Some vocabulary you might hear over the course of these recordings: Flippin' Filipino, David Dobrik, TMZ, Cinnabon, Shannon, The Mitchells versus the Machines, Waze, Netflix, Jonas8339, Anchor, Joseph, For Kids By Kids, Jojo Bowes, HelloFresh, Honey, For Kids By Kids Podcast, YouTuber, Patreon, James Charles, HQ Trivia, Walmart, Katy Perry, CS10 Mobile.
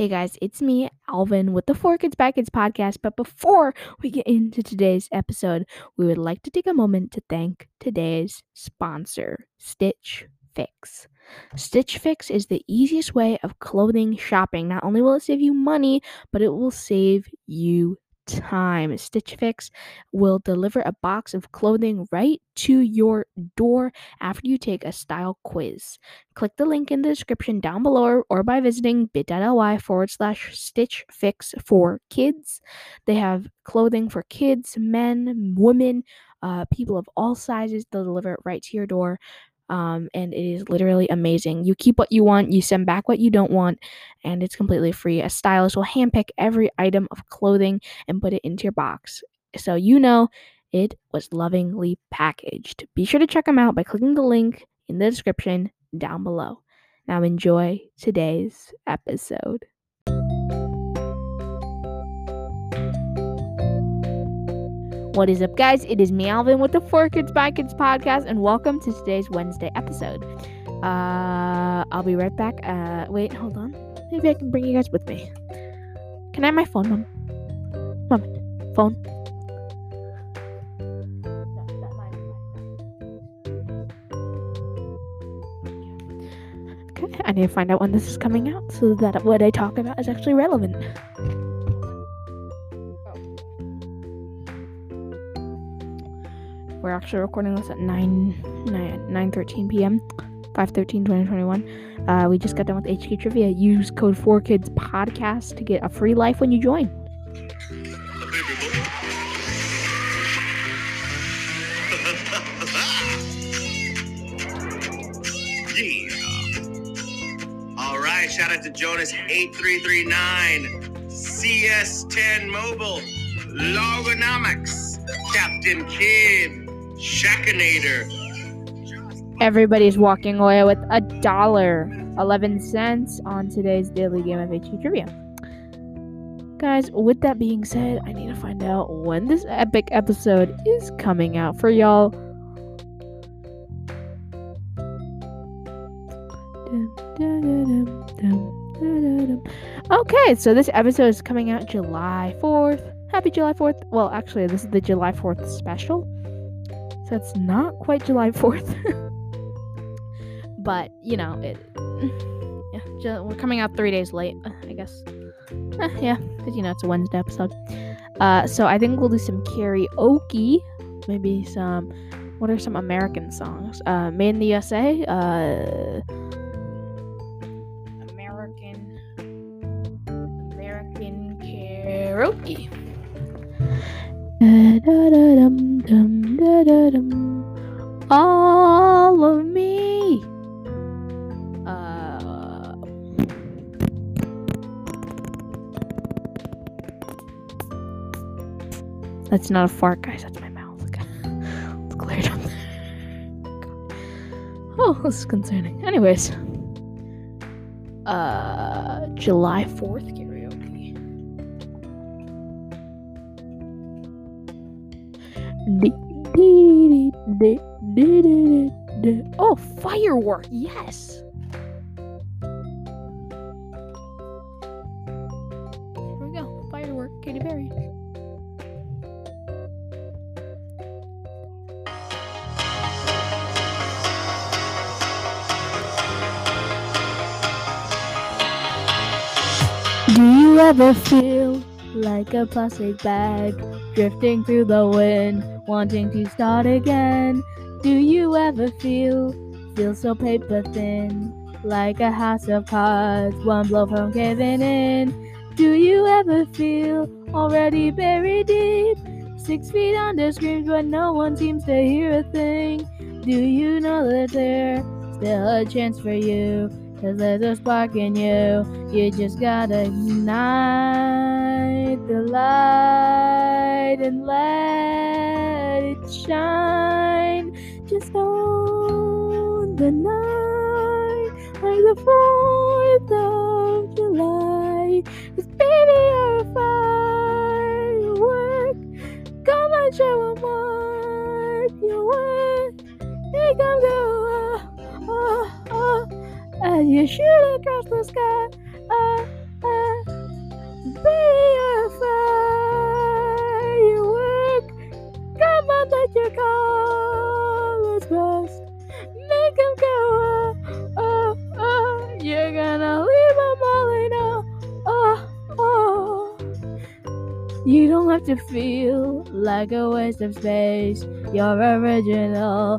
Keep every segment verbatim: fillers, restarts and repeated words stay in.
Hey guys, it's me, Alvin, with the For Kids By Kids podcast. But before we get into today's episode, we would like to take a moment to thank today's sponsor, Stitch Fix. Stitch Fix is the easiest way of clothing shopping. Not only will it save you money, but it will save you time. Stitch Fix will deliver a box of clothing right to your door after you take a style quiz. Click the link in the description down below or, or by visiting bit.ly forward slash Stitch Fix for Kids. They have clothing for kids, men, women, uh, people of all sizes. They'll deliver it right to your door. Um, and it is literally amazing. You keep what you want, you send back what you don't want, and it's completely free. A stylist will handpick every item of clothing and put it into your box, so you know it was lovingly packaged. Be sure to check them out by clicking the link in the description down below. Now enjoy today's episode. What is up, guys? It is me, Alvin, with the For Kids By Kids podcast, and welcome to today's Wednesday episode. Uh, I'll be right back. Uh, wait, hold on. Maybe I can bring you guys with me. Can I have my phone, Mom? Mom, phone. Okay, I need to find out when this is coming out so that what I talk about is actually relevant. We're actually recording this at nine, nine, nine thirteen p.m., five thirteen twenty twenty-one. Uh, we just got done with H Q Trivia. Use code four kids podcast to get a free life when you join. Yeah. All right. Shout out to Jonas eight three three nine, C S ten Mobile, Logonomics, Captain Kid, Shackinator. Everybody's walking away with a dollar eleven cents on today's daily game of H Q Trivia. Guys, with that being said, I need to find out when this epic episode is coming out for y'all. Okay, so this episode is coming out July fourth. Happy July fourth. Well, actually, this is the July fourth special. That's not quite July fourth. But, you know, it. Yeah, we're coming out three days late, I guess. Eh, yeah, because, you know, it's a Wednesday episode. Uh, so I think we'll do some karaoke. Maybe some. What are some American songs? Uh, Made in the U S A. Uh, American. American karaoke. Da, da, da, dum, dum, da, da, dum. All of me. Uh, that's not a fart, guys. That's my mouth. It's cleared up. Oh, this is concerning. Anyways, uh, July fourth. Oh, firework! Yes. Here we go. Firework, Katy Perry. Do you ever feel like a plastic bag drifting through the wind, wanting to start again? Do you ever feel, feel so paper thin, like a house of cards, one blow from caving in? Do you ever feel already buried deep, six feet under screams but no one seems to hear a thing? Do you know that there's still a chance for you, 'cause there's a spark in you? You just gotta ignite the light and let it shine. Just on the night, like the fourth of July. 'Cause baby, you're a firework. Come on, show 'em what you want. Here come go, oh, oh, oh. As you shoot across the sky, uh, uh. You don't have to feel like a waste of space. You're original,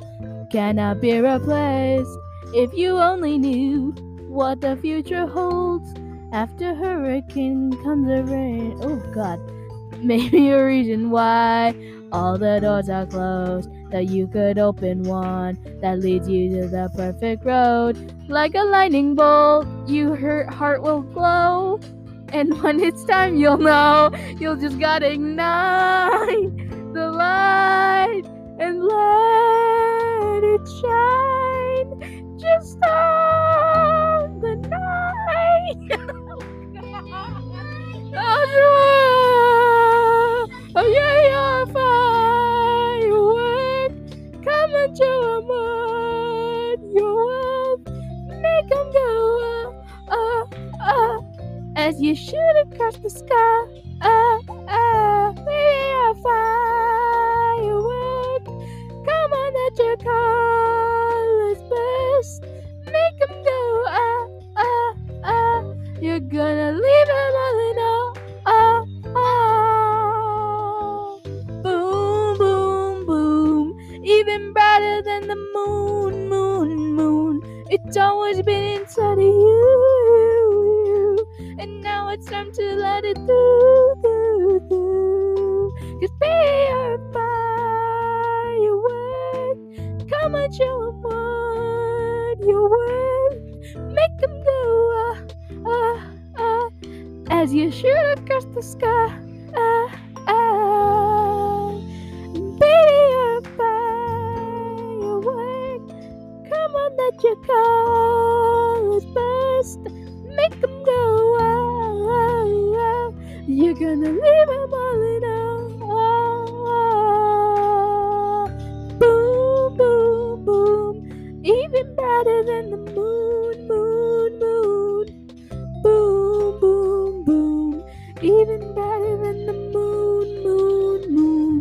cannot be replaced. If you only knew what the future holds after hurricane comes the rain. Oh God, maybe a reason why all the doors are closed, that you could open one that leads you to the perfect road. Like a lightning bolt, your heart will glow, and when it's time you'll know. You'll just gotta ignite the light and let it shine just on the night. Oh, oh yeah, yeah, firework, come and show them what you want. Make them go uh, uh, uh, as you shoot across the sky. Uh, uh, yeah, firework, come on, let your colors burst. Make them go uh, uh, uh, you're gonna leave them all in awe. Uh, oh, boom, boom, boom, even brighter than the moon, moon, moon. It's always been inside of you, and now it's time to let it through, through, through. 'Cause be a firework, come and show 'em what you're worth. Make 'em go ah, ah, ah, as you shoot across the sky. Ah, ah, baby, a firework, come on, let your colors burst. Make 'em go ah, ah, ah, you're gonna leave 'em all in awe. Boom, boom, boom, even brighter than the moon, moon, moon. Boom, boom, boom, even brighter than the moon, moon, moon.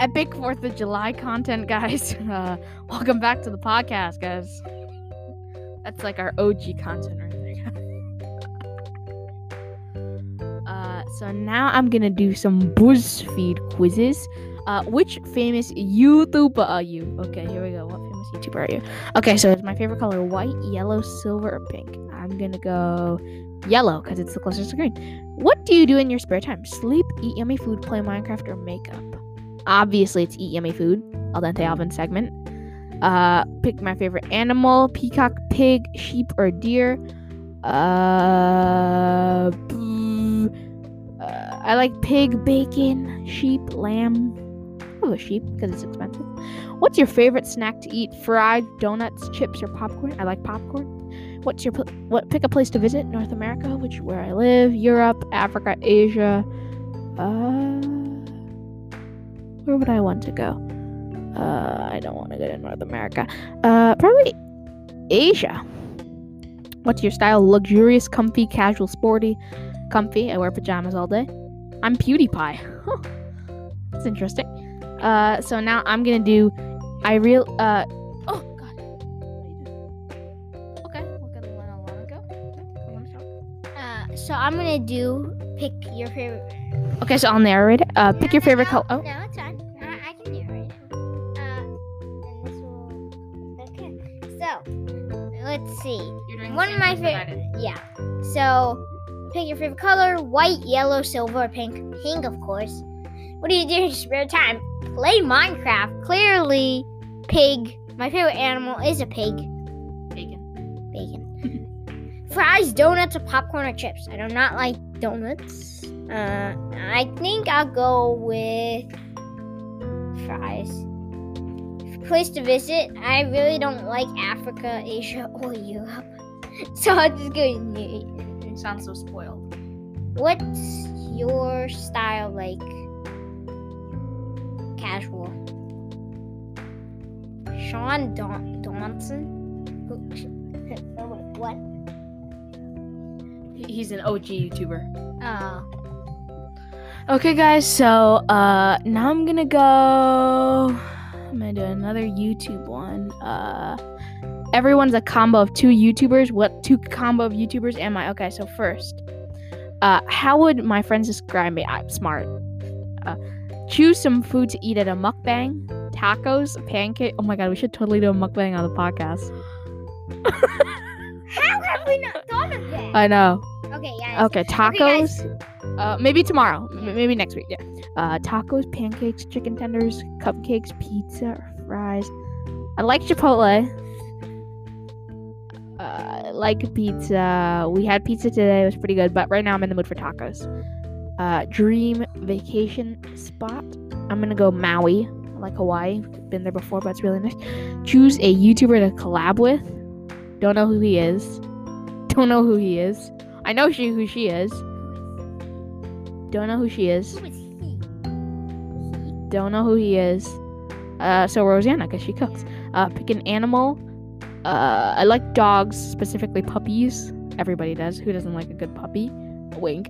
Epic fourth of July content, guys. Uh, welcome back to the podcast, guys. That's like our O G content right there. uh, so now I'm gonna do some BuzzFeed quizzes. Uh, which famous YouTuber are you? Okay, here we go. What famous YouTuber are you? Okay, so it's my favorite color: white, yellow, silver, or pink. I'm gonna go yellow because it's the closest to green. What do you do in your spare time? Sleep, eat yummy food, play Minecraft, or makeup? Obviously, it's eat yummy food. Al dente Alvin segment. Uh, pick my favorite animal: peacock, pig, sheep, or deer. Uh, b- uh I like pig, bacon, sheep, lamb. I'll go sheep because it's expensive. What's your favorite snack to eat? Fried donuts, chips, or popcorn? I like popcorn. What's your pl- what? Pick a place to visit: North America, which is where I live, Europe, Africa, Asia. Uh, where would I want to go? Uh, I don't want to go to North America. Uh, probably Asia. What's your style? Luxurious, comfy, casual, sporty. Comfy. I wear pajamas all day. I'm PewDiePie. That's interesting. Uh, so now I'm gonna do. I real. Uh. Oh God. Okay. We're gonna let Alana go. Okay. I wanna talk. Uh. So I'm gonna do pick your favorite. Okay. So I'll narrate it. Uh. Pick no, your no, favorite no, color. Oh. No, it's fine. Let's see. You're doing one of my favorite. Yeah. So, pick your favorite color: white, yellow, silver, or pink. Pink, of course. What do you do in your spare time? Play Minecraft. Clearly, pig. My favorite animal is a pig. Bacon. Bacon. Fries, donuts, or popcorn or chips. I do not like donuts. Uh, I think I'll go with fries. Place to visit. I really don't like Africa, Asia, or Europe, so I'll just go. You sound so spoiled. What's your style like? Casual. Sean Don- Donaldson. What? He's an O G YouTuber. Oh. Okay, guys. So uh, now I'm gonna go. I'm gonna do another YouTube one. Uh, everyone's a combo of two YouTubers. What two combo of YouTubers am I? Okay, so first, uh, how would my friends describe me? I'm smart. Uh, choose some food to eat at a mukbang. Tacos, pancake. Oh my god, we should totally do a mukbang on the podcast. How have we not thought of that? I know. Okay, yeah. Okay, tacos. Okay, uh, maybe tomorrow. Yeah. M- maybe next week. Yeah. Uh, tacos, pancakes, chicken tenders, cupcakes, pizza, or fries. I like Chipotle. Uh, I like pizza. We had pizza today. It was pretty good. But right now I'm in the mood for tacos. Uh, dream vacation spot. I'm going to go Maui. I like Hawaii. Been there before, but it's really nice. Choose a YouTuber to collab with. Don't know who he is. Don't know who he is. I know she who she is. Don't know who she is. Who is he? Don't know who he is. Uh, so Rosanna, because she cooks. Uh, pick an animal. Uh, I like dogs, specifically puppies. Everybody does. Who doesn't like a good puppy? Wink.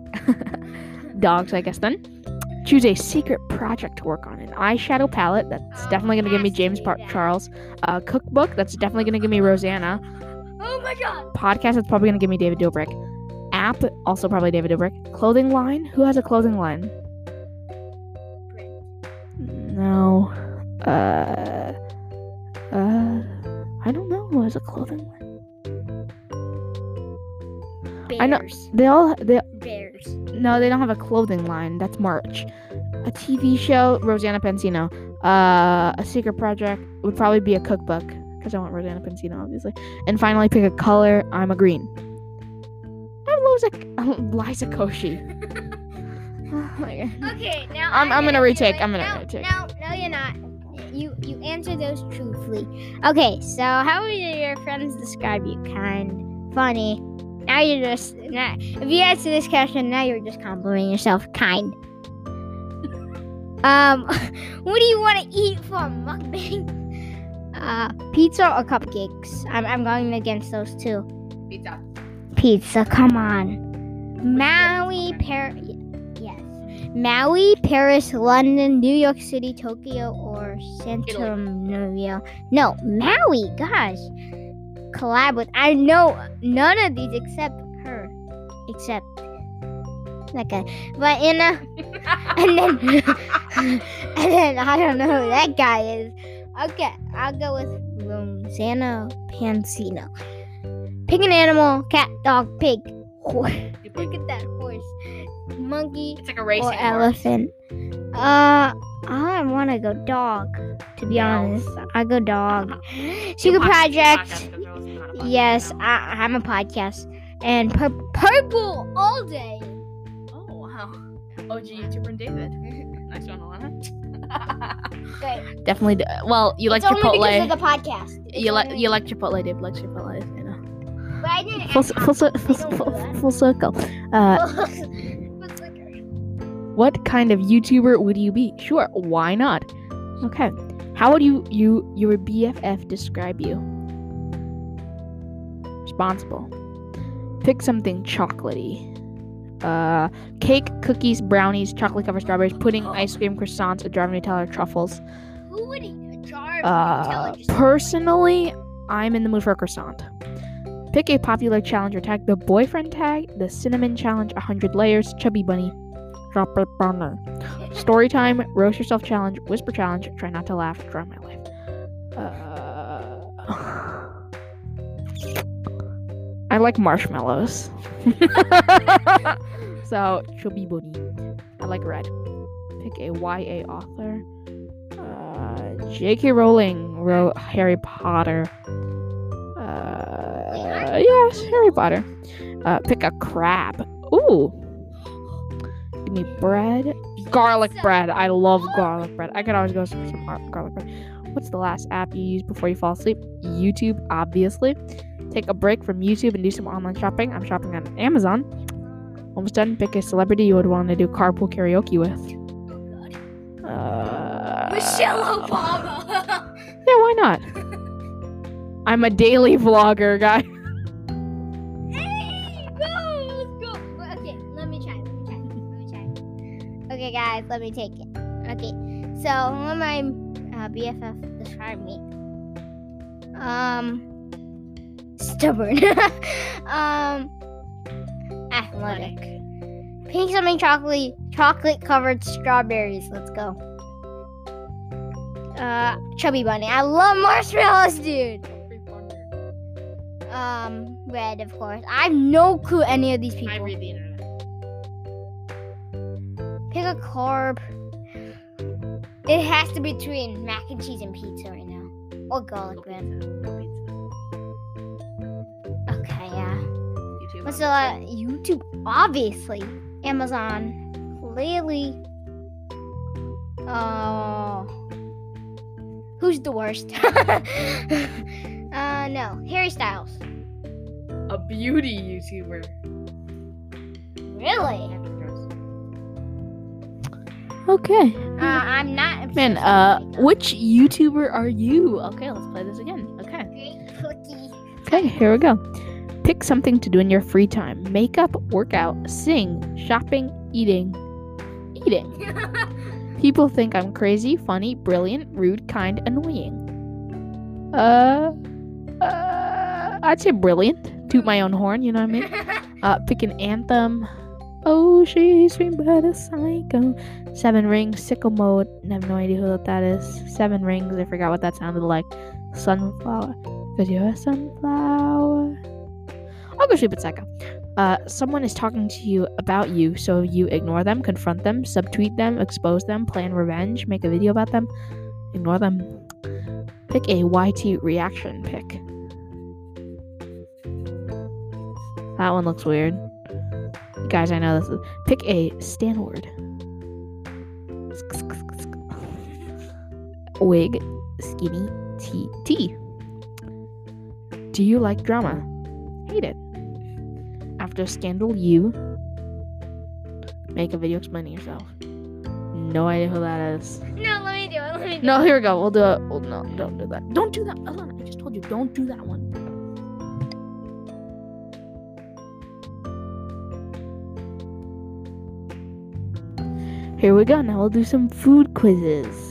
Dogs, I guess then. Choose a secret project to work on. An eyeshadow palette. That's oh, definitely going to give me James Par- Charles. A cookbook. That's definitely going to give me Rosanna. Oh my god. Podcast. That's probably going to give me David Dobrik. App. Also probably David Dobrik. Clothing line. Who has a clothing line? No. Uh. Uh. I don't know who has a clothing line. Bears. I know they all they bears. No, they don't have a clothing line. That's merch. A T V show, Rosanna Pansino. Uh, a secret project would probably be a cookbook because I want Rosanna Pansino, obviously. And finally, pick a color. I'm a green. I love Liza Koshy. Okay. Okay, now I'm, I'm, I'm gonna, gonna retake. I'm gonna no, retake. No, no, you're not. You you answer those truthfully. Okay, so how would your friends describe you? Kind, funny. Now you're just now, if you answer this question, now you're just complimenting yourself. Kind. um, what do you want to eat for a mukbang? Uh, pizza or cupcakes? I'm I'm going against those two. Pizza. Pizza. Come on. Maui Paris. Maui, Paris, London, New York City, Tokyo, or Central Novio. No, Maui, gosh. Collab with, I know none of these except her. Except, like a, but in a, and then, and then I don't know who that guy is. Okay, I'll go with Rosanna Pansino. Pick an animal, cat, dog, pig. Look at that horse. Monkey it's like a racing or elephant. Horse. Uh, I want to go dog. To be yeah. honest, I go dog. Uh-huh. Secret project. Podcast, yes, I, I'm a podcast and pur- purple all day. Oh wow! O G YouTuber David. Nice one, Alana. Great. Definitely. Do- well, you it's like only Chipotle. Because of the podcast. It's you like you like Chipotle, Dave. Like Chipotle. You know. But I didn't full, full, full, full, full, full circle. Uh. What kind of YouTuber would you be? Sure, why not? Okay. How would you, you your B F F describe you? Responsible. Pick something chocolatey. Uh, cake, cookies, brownies, chocolate covered strawberries, pudding, ice cream, croissants, a jar of Nutella, truffles. Who would eat a jar of uh, Nutella? Personally, I'm in the mood for a croissant. Pick a popular challenge or tag. The boyfriend tag, the cinnamon challenge, one hundred layers, chubby bunny. Drop it burner. Story time, roast yourself challenge, whisper challenge, try not to laugh, draw my life. Uh, I like marshmallows. So, chubby bunny. I like red. Pick a Y A author. Uh, J K. Rowling wrote Harry Potter. Uh, yes, Harry Potter. Uh, pick a crab. Ooh. Me bread, garlic bread. I love garlic bread. I could always go for some garlic bread. What's the last app you use before you fall asleep? YouTube, obviously. Take a break from YouTube and do some online shopping. I'm shopping on Amazon. Almost done. Pick a celebrity you would want to do carpool karaoke with. Oh, God. Uh, Michelle Obama. Yeah, why not? I'm a daily vlogger, guy. Okay, guys, let me take it. Okay, so how my uh, B F F describe me? Um, stubborn. um, athletic. Pink something chocolate, chocolate covered strawberries. Let's go. Uh, chubby bunny. I love marshmallows, dude. Um, red, of course. I have no clue any of these people. I read the internet. Pick a carb. It has to be between mac and cheese and pizza right now. Or garlic bread. Okay, yeah. YouTube. What's the uh, YouTube? Obviously. Amazon. Clearly. Oh. Who's the worst? uh, no. Harry Styles. A beauty YouTuber. Really? Okay. Uh, I'm not. Man, uh, which YouTuber are you? Okay, let's play this again. Okay. Great cookie. Okay, here we go. Pick something to do in your free time. Makeup, workout, sing, shopping, eating. Eating. People think I'm crazy, funny, brilliant, rude, kind, annoying. Uh, uh, I'd say brilliant. Toot my own horn, you know what I mean? Uh, pick an anthem. Oh, she's been but a psycho. Seven Rings, Sickle Mode. I have no idea who that is. Seven Rings, I forgot what that sounded like. Sunflower. Because you're a sunflower. I'll go sleep at Psycho. Uh, someone is talking to you about you, so you ignore them, confront them, subtweet them, expose them, plan revenge, make a video about them, ignore them. Pick a Y T reaction pick. That one looks weird. Guys, I know this is... Pick a Stan word. Wig, skinny, T, T. Do you like drama? Hate it. After scandal, you... Make a video explaining yourself. No idea who that is. No, let me do it. Let me do it. No, here we go. We'll do it. Well, no, don't do that. Don't do that. Alana, I just told you, don't do that one. Here we go, now we'll do some food quizzes.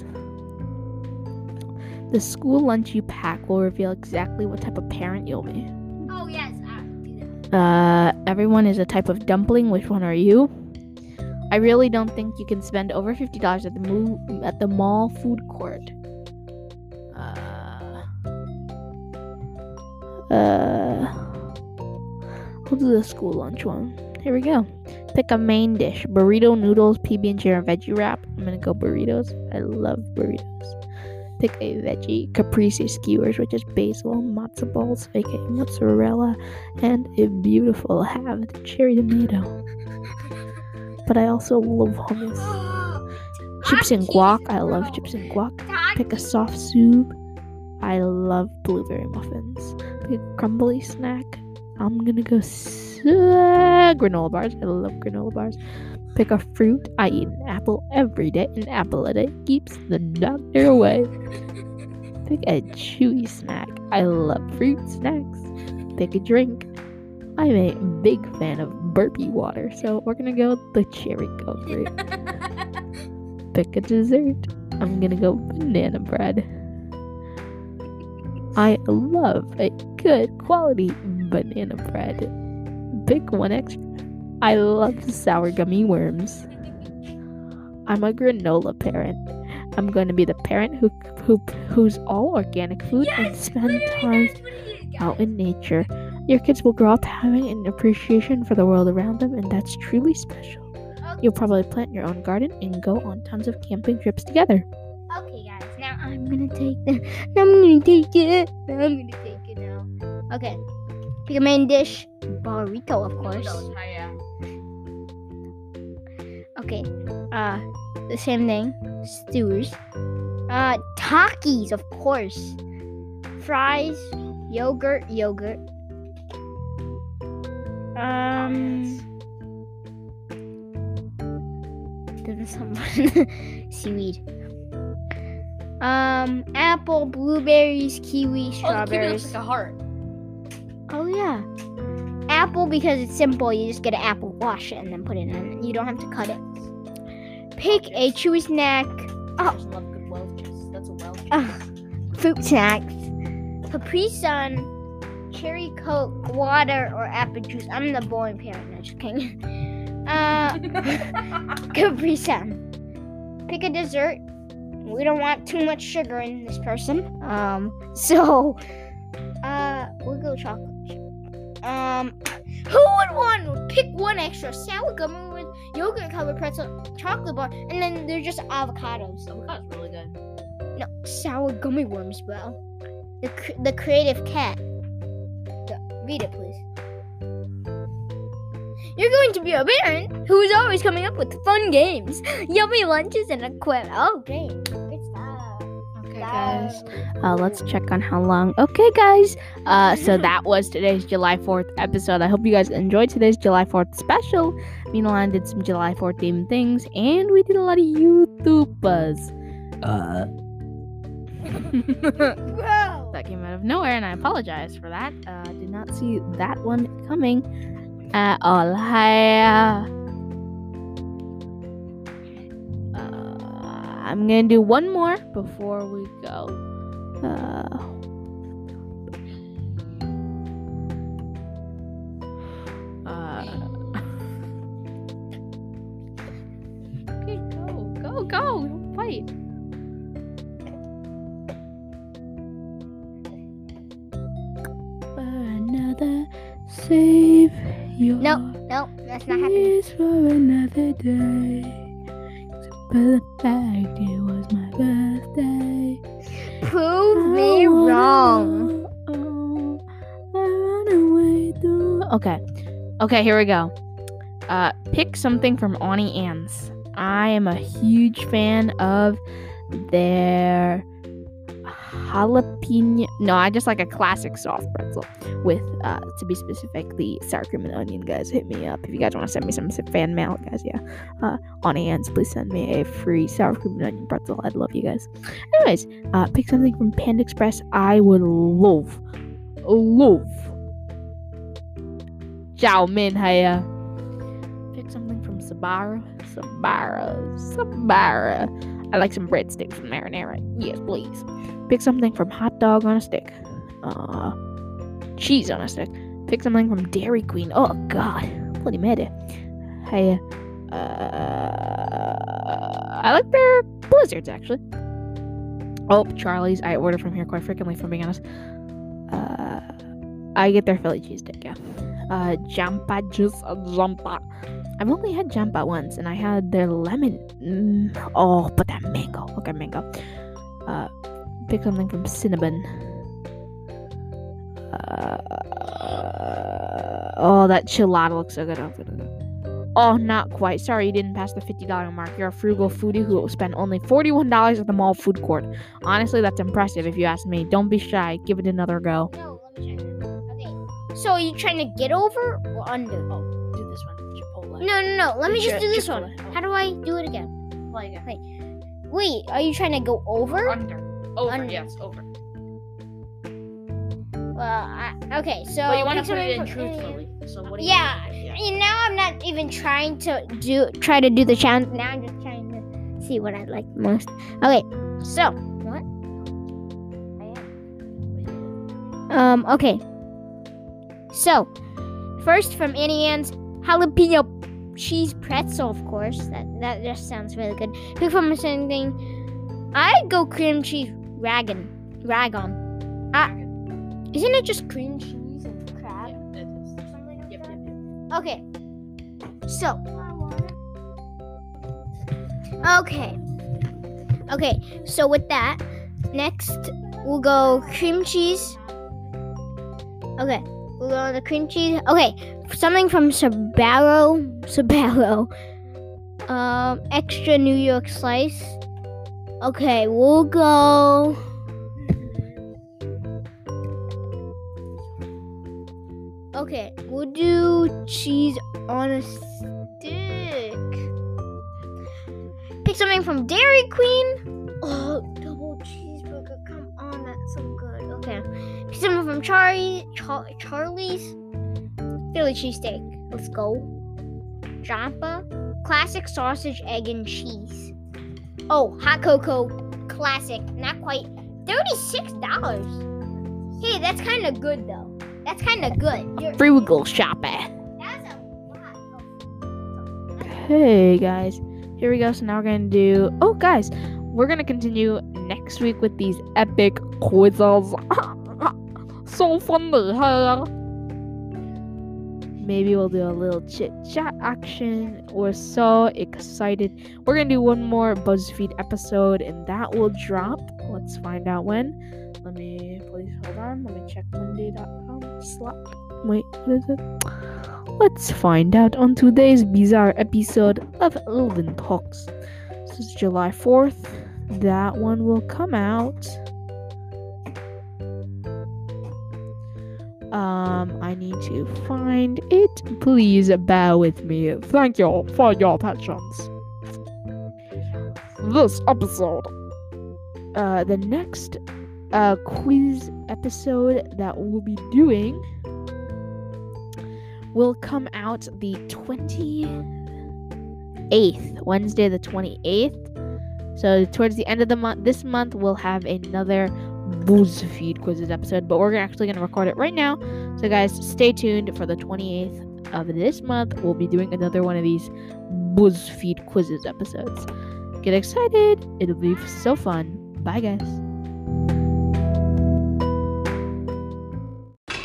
The school lunch you pack will reveal exactly what type of parent you'll be. Oh yes, I'll do that. Uh, everyone is a type of dumpling, which one are you? I really don't think you can spend over fifty dollars at the mo- at the mall food court. Uh, uh, we'll do the school lunch one. Here we go. Pick a main dish. Burrito, noodles, P B and J, or veggie wrap. I'm going to go burritos. I love burritos. Pick a veggie. Caprese skewers, which is basil, matzo balls, aka mozzarella, and a beautiful halved cherry tomato. But I also love hummus. Chips and guac. I love chips and guac. Pick a soft soup. I love blueberry muffins. Pick a crumbly snack. I'm going to go uh, granola bars. I love granola bars. Pick a fruit. I eat an apple every day. An apple a day keeps the doctor away. Pick a chewy snack. I love fruit snacks. Pick a drink. I'm a big fan of burpee water, so we're going to go with the cherry coke fruit. Pick a dessert. I'm going to go banana bread. I love a good quality banana bread. Pick one extra. I love sour gummy worms. I'm a granola parent. I'm going to be the parent who who who's all organic food yes, and spend time out in nature. Your kids will grow up having an appreciation for the world around them, and that's truly special. Okay. You'll probably plant your own garden and go on tons of camping trips together. Okay, guys. Now I'm gonna take the. I'm gonna take it. I'm gonna take it now. Okay. Pick a main dish, burrito, of course. Okay, uh, the same thing, stews, uh, Takis, of course, fries, yogurt, yogurt, um, seaweed, um, apple, blueberries, kiwi, strawberries. Oh, the kiwi looks like a heart. Oh, yeah. Apple, because it's simple. You just get an apple, wash it, and then put it in. You don't have to cut it. Pick a chewy snack. Oh. I love good Welch's. That's a Welch's. Uh, fruit snacks. Capri Sun. cherry Coke, water, or apple juice. I'm the boring parent. I'm just kidding. Uh, Capri Sun. Pick a dessert. We don't want too much sugar in this person. Um, so, uh, we'll go chocolate. Um, who would want pick one extra sour gum with yogurt covered pretzel, chocolate bar, and then they're just avocados. Avocado's really good. No, sour gummy worms, bro. The the creative cat. Go, read it, please. You're going to be a parent who is always coming up with fun games, yummy lunches, and a quiz. Oh, great. Good stuff. Okay, guys. Uh, let's check on how long. Okay, guys. Uh, so that was today's July fourth episode. I hope you guys enjoyed today's July fourth special. Me and Alana did some July fourth themed things, and we did a lot of YouTubers. Uh. That came out of nowhere, and I apologize for that. I uh, did not see that one coming. At all, hi. Uh, I'm gonna do one more before we go. Uh, uh, okay, go, go, go, don't fight. Another save. Your nope, nope, that's not happening. It's for another day. But the fact it was my birthday. Prove I me wanna, wrong. Oh, I run away through. Okay, okay, here we go. Uh, pick something from Auntie Anne's. I am a huge fan of their jalapeno. No, I just like a classic soft pretzel with, uh, to be specific, the sour cream and onion. Guys, hit me up if you guys want to send me some fan mail, guys. Yeah, uh, on hands, please send me a free sour cream and onion pretzel. I'd love you guys. Anyways, uh, pick something from Panda Express. I would love, love chow mein haya. Pick something from Sabara, Sabara, Sabara. I like some breadsticks and marinara. Yes, please. Pick something from hot dog on a stick. Uh, cheese on a stick. Pick something from Dairy Queen. Oh, God. Bloody mad. Hey, uh, I like their blizzards, actually. Oh, Charlie's. I order from here quite frequently, if I'm being honest. Uh, I get their Philly cheesesteak, yeah. Uh, Jampa juice. Jampa. I've only had Jampa once, and I had their lemon. Mm, oh, but that mango. Okay, mango. Uh, pick something from Cinnabon. Uh, oh, that chilada looks so good. Oh, not quite. Sorry, you didn't pass the fifty dollars mark. You're a frugal foodie who will spend only forty-one dollars at the mall food court. Honestly, that's impressive if you ask me. Don't be shy. Give it another go. No, let me try that. Okay. So, are you trying to get over or under? Oh, do this one. No, no, no. Let me just do this one. How do I do it again? Wait, wait. Are you trying to go over? Under. Over. Under. Yes, over. Well, I, okay. So. But you want to put it in truthfully. So what do you? Yeah. yeah. And now I'm not even trying to do try to do the challenge. Now I'm just trying to see what I like most. Okay. So what? Um. Okay. So, first from Annie Ann's, jalapeno cheese pretzel, of course. That that just sounds really good. Pick from something. I'd go cream cheese ragon. Ragon. I, isn't it just cream cheese and crab? Yeah, it is. Something like yep, that. Yep, yep. Okay. So. Okay. Okay. So with that, next we'll go cream cheese. Okay. We'll go the cream cheese. Okay. Something from Sbarro, Sbarro, um, extra New York slice. Okay, we'll go. Okay, we'll do cheese on a stick. Pick something from Dairy Queen. Oh, double cheeseburger! Come on, that's so good. Okay, pick something from Charlie, Char- Charlie's. Philly cheesesteak. Let's go. Jampa. Classic sausage, egg, and cheese. Oh, hot cocoa. Classic. Not quite. thirty-six dollars. Hey, that's kind of good, though. That's kind of good. You're frugal shopper. That's a lot. Oh. Hey, guys. Here we go. So now we're going to do... Oh, guys. We're going to continue next week with these epic quizzes. So funny, huh? Maybe we'll do a little chit-chat action. We're so excited. We're going to do one more BuzzFeed episode, and that will drop. Let's find out when. Let me... Please hold on. Let me check monday dot com. Slap. Wait, what is it? Let's find out on today's bizarre episode of Alvin Talks. This is July fourth. That one will come out... Um, I need to find it. Please bear with me. Thank you for your patience. This episode. Uh, the next uh, quiz episode that we'll be doing will come out the twenty-eighth. Wednesday the twenty-eighth. So towards the end of the month, this month, we'll have another BuzzFeed quizzes episode, but we're actually going to record it right now. So guys, stay tuned for the twenty-eighth of this month. We'll be doing another one of these BuzzFeed quizzes episodes. Get excited. It'll be so fun. Bye, guys.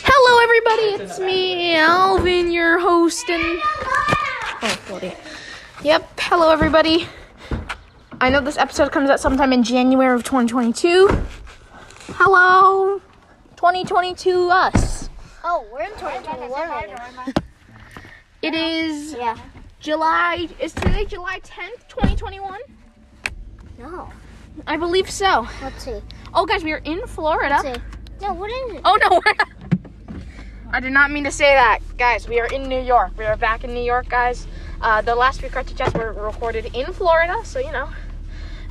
Hello, everybody. It's me, Alvin, your host, and... Oh, forty. Yep. Hello, everybody. I know this episode comes out sometime in January of twenty twenty-two. Hello, twenty twenty-two us. Oh, we're in twenty twenty-one. It is yeah. July, is today July tenth, twenty twenty-one? No. I believe so. Let's see. Oh, guys, we are in Florida. Let's see. No, what is it? Oh, no, we're not. I did not mean to say that. Guys, we are in New York. We are back in New York, guys. Uh, the last week our chats were recorded in Florida, so, you know,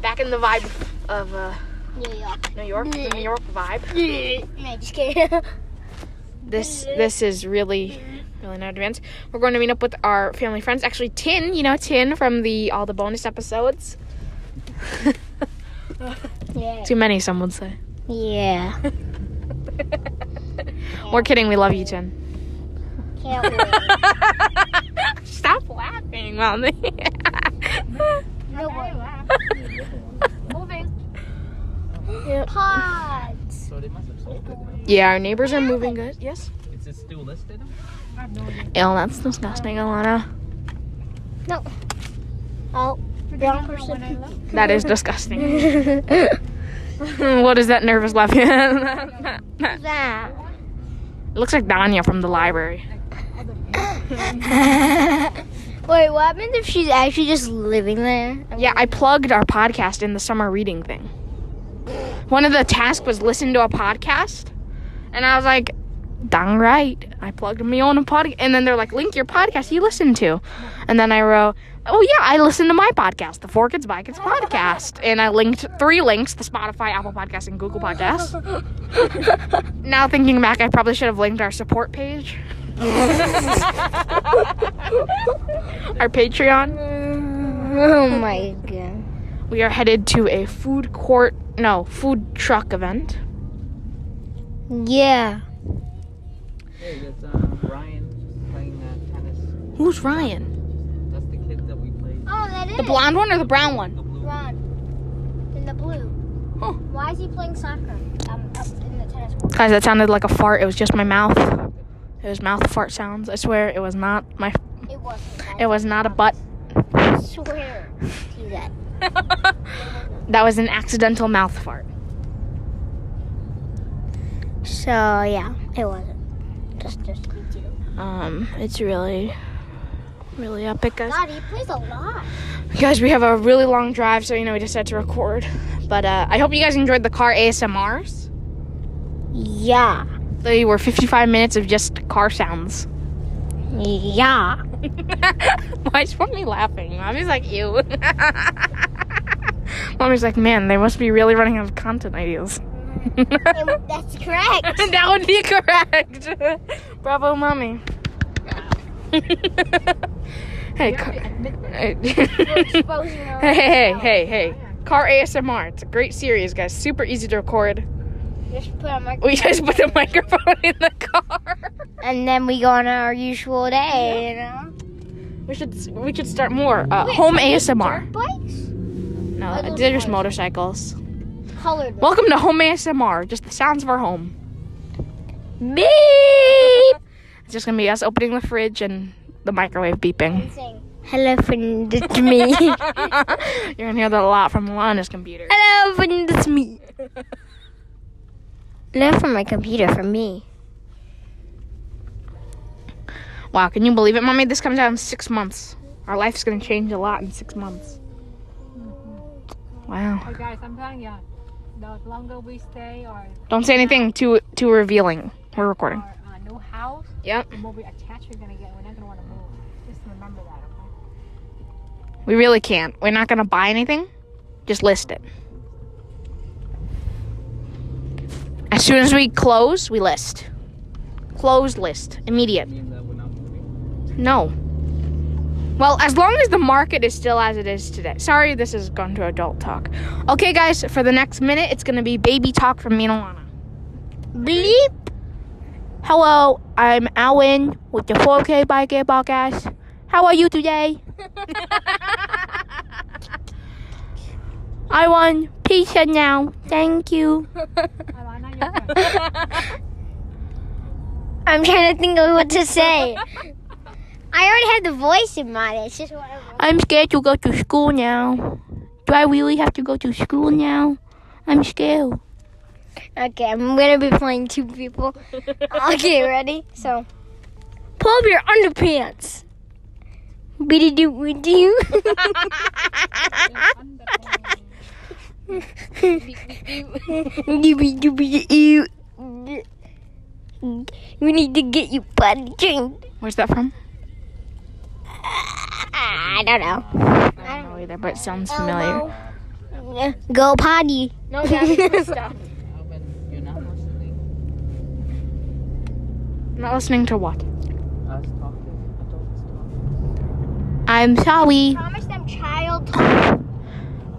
back in the vibe of... Uh, New York. New York, the New York vibe. No, just kidding. This, this is really, really not advanced. We're going to meet up with our family friends. Actually, Tin, you know, Tin from the all the bonus episodes. Yeah. Too many, some would say. Yeah. We're kidding. We love you, Tin. Can't wait. Stop laughing, Mommy. No way. Yeah. Pods. So they must have sold it. Yeah, our neighbors are moving, guys. Yes? Is it still listed? I have no idea. Ew, that's disgusting, Alana. No. Oh, wrong person. That is disgusting. What is that nervous laugh? That. It looks like Danya from the library. Wait, what happens if she's actually just living there? I yeah, I plugged our podcast in the summer reading thing. One of the tasks was listen to a podcast, and I was like, dang right, I plugged me on a podcast. And then they're like, link your podcast you listen to. And then I wrote, oh yeah, I listened to my podcast, the For Kids By Kids podcast. And I linked three links, the Spotify, Apple Podcasts, and Google Podcasts. Now thinking back, I probably should have linked our support page. Our Patreon. Oh my god. We are headed to a food court, no, food truck event. Yeah. Hey, that's um, Ryan playing uh, tennis. Who's Ryan? That's the kid that we played. Oh, that is. The blonde one or the brown one? The blue. Brown. In the blue. Huh. Why is he playing soccer um, up in the tennis court? Guys, that sounded like a fart. It was just my mouth. It was mouth fart sounds. I swear it was not my... It wasn't. It was not a butt. I swear to you that. That was an accidental mouth fart. So yeah, it wasn't. Just, just me too. Um, it's really, really epic, guys. God, he plays a lot. Guys, we have a really long drive, so you know we decided to record. But uh, I hope you guys enjoyed the car A S M Rs. Yeah. They were fifty-five minutes of just car sounds. Yeah. Why is Mommy laughing? Mommy's like, ew. Mommy's like, man, they must be really running out of content ideas. That's correct. That would be correct. Bravo, Mommy. Hey, car- hey, hey, hey, hey. Car A S M R. It's a great series, guys. Super easy to record. Just put a microphone. We just put a microphone in the car. And then we go on our usual day, you know. We should we should start more uh, Wait, home A S M R. Dirt bikes? No, they're cars? Just motorcycles. Colored. Welcome to home A S M R. Just the sounds of our home. Beep. It's just gonna be us opening the fridge and the microwave beeping. Hello, friend, it's me. You're gonna hear that a lot from Alana's computer. Hello, friend, it's me. Not from my computer, from me. Wow, can you believe it, Mommy? This comes out in six months. Our life's going to change a lot in six months. Mm-hmm. Wow. Hey guys, I'm telling you, the longer we stay or... Don't say anything too too revealing. We're recording. Our uh, new house. Yep. The more we attach, we're going to get, we're not going to want to move. Just remember that, okay? We really can't. We're not going to buy anything. Just list it. As soon as we close, we list. Close, list. Immediate. No. Well, as long as the market is still as it is today. Sorry, this has gone to adult talk. Okay, guys, for the next minute, it's going to be baby talk from me and Alana. Bleep. Hello, I'm Alvin with the four K by K podcast. How are you today? I want pizza now. Thank you. I'm trying to think of what to say. I already have the voice in mind. It's just what I want. I'm scared to go to school now. Do I really have to go to school now? I'm scared. Okay, I'm gonna be playing two people. Okay, ready? So, pull up your underpants. Biddy do we do. We need to get you potty trained. Where's that from? I don't know. I don't, I don't know either, but it sounds familiar. Elmo. Go potty. No, Daddy, stop. You're not listening. Not listening to what? Us talking. I'm sorry. Promise them child talk.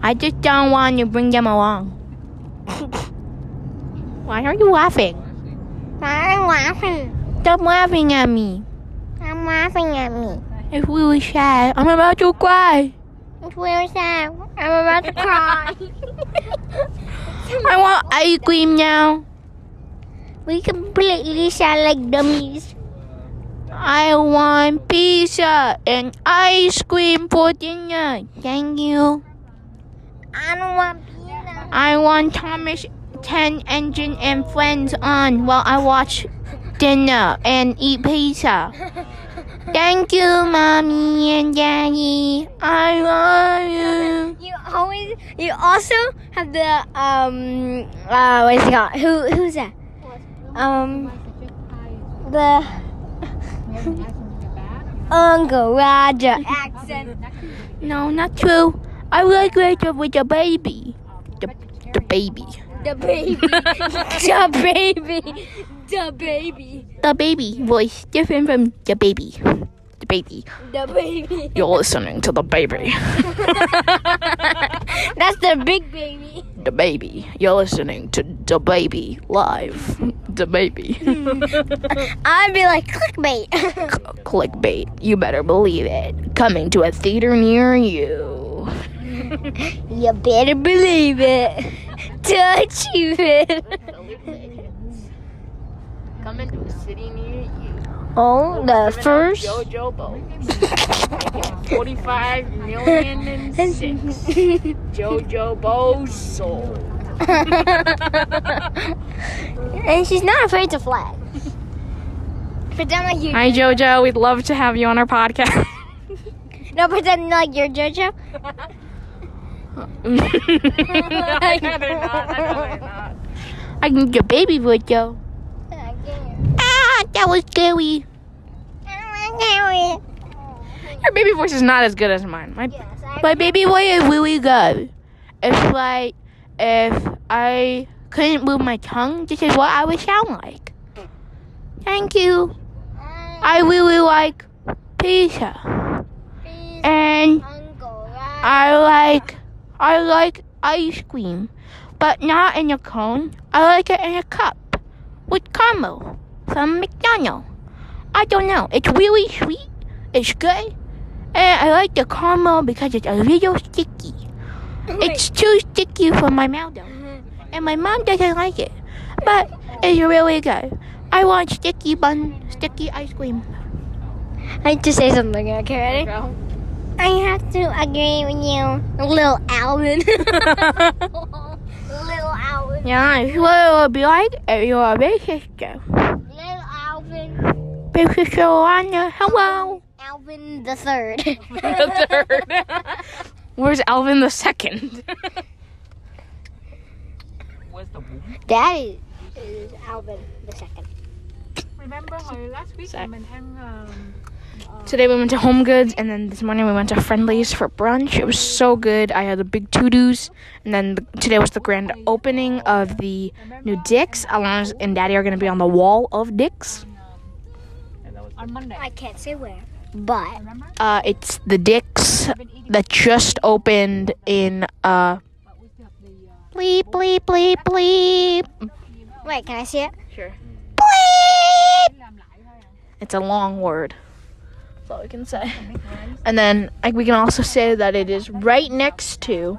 I just don't want to bring them along. Why are you laughing? Why are you laughing? Stop laughing at me. I'm laughing at me. It's really sad. I'm about to cry. It's really sad. I'm about to cry. I want ice cream now. We completely sound like dummies. I want pizza and ice cream for dinner. Thank you. I don't want pizza. I want Thomas ten Engine and Friends on while I watch dinner and eat pizza. Thank you, Mommy and Daddy. I love you. You always, you also have the, um, uh, what is it called? Who, who's that? Um, the, Uncle Roger accent. No, not true. I like Rachel with the baby. The, the baby. The baby. The baby. The baby. The baby voice different from the baby. The baby. The baby. You're listening to the baby. That's the big baby. The baby. You're listening to the baby live. The baby. I'd be like clickbait. C- clickbait. You better believe it. Coming to a theater near you. You better believe it. To achieve it. Coming to a city near you. Oh, the first. Jojo Bowes. forty-five million and six. Jojo Bowes sold. And she's not afraid to flag. Pretend like you. Hi, Jojo. We'd love to have you on our podcast. No, pretend like you're Jojo. I'd rather not. I'd rather not. I can get baby with you. I can't. Ah, that was scary. I don't want to hear it. Your baby voice is not as good as mine. My, yes, my baby voice is really good. It's like if I couldn't move my tongue, this is what I would sound like. Thank you. I really like pizza. Please, and I like... I like ice cream. but not in a cone. I like it in a cup with caramel from McDonald's. I don't know. It's really sweet. It's good. And I like the caramel because it's a little sticky. Oh, it's too sticky for my mouth, though. Mm-hmm. And my mom doesn't like it. But it's really good. I want sticky bun, sticky ice cream. I need to say something. Okay, ready? Go. I have to agree with you, little Alvin. Little Alvin. Yeah, it's what it would be like if you were a big sister. Little Alvin. Big sister Alana, hello. Alvin the third. The third. Where's Alvin the second? Where's the woman? Daddy is Alvin the second. Remember how last week we went hang, um, uh, Today we went to Home Goods, and then this morning we went to Friendly's for brunch. It was so good. I had the big to-dos, and then the, today was the grand opening of the new Dick's. Alana and Daddy are going to be on the wall of Dick's. On Monday. I can't say where, but uh, it's the Dick's that just opened in uh. Bleep bleep bleep bleep. Wait, can I see it? Sure. It's a long word. That's all we can say. And then I, we can also say that it is right next to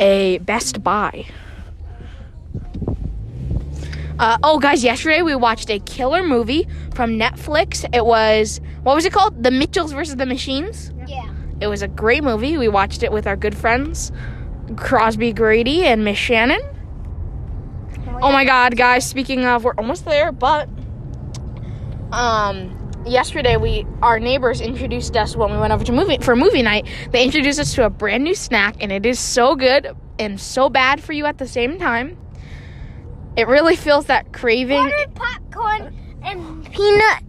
a Best Buy. Uh, oh, guys, yesterday we watched a killer movie from Netflix. It was, what was it called? The Mitchells versus the Machines? Yeah. It was a great movie. We watched it with our good friends, Crosby Grady and Miss Shannon. Oh, my God, guys, speaking of, we're almost there, but... Um, yesterday we, our neighbors introduced us when we went over to movie, for movie night. They introduced us to a brand new snack, and it is so good and so bad for you at the same time. It really fills that craving. Buttered popcorn and peanut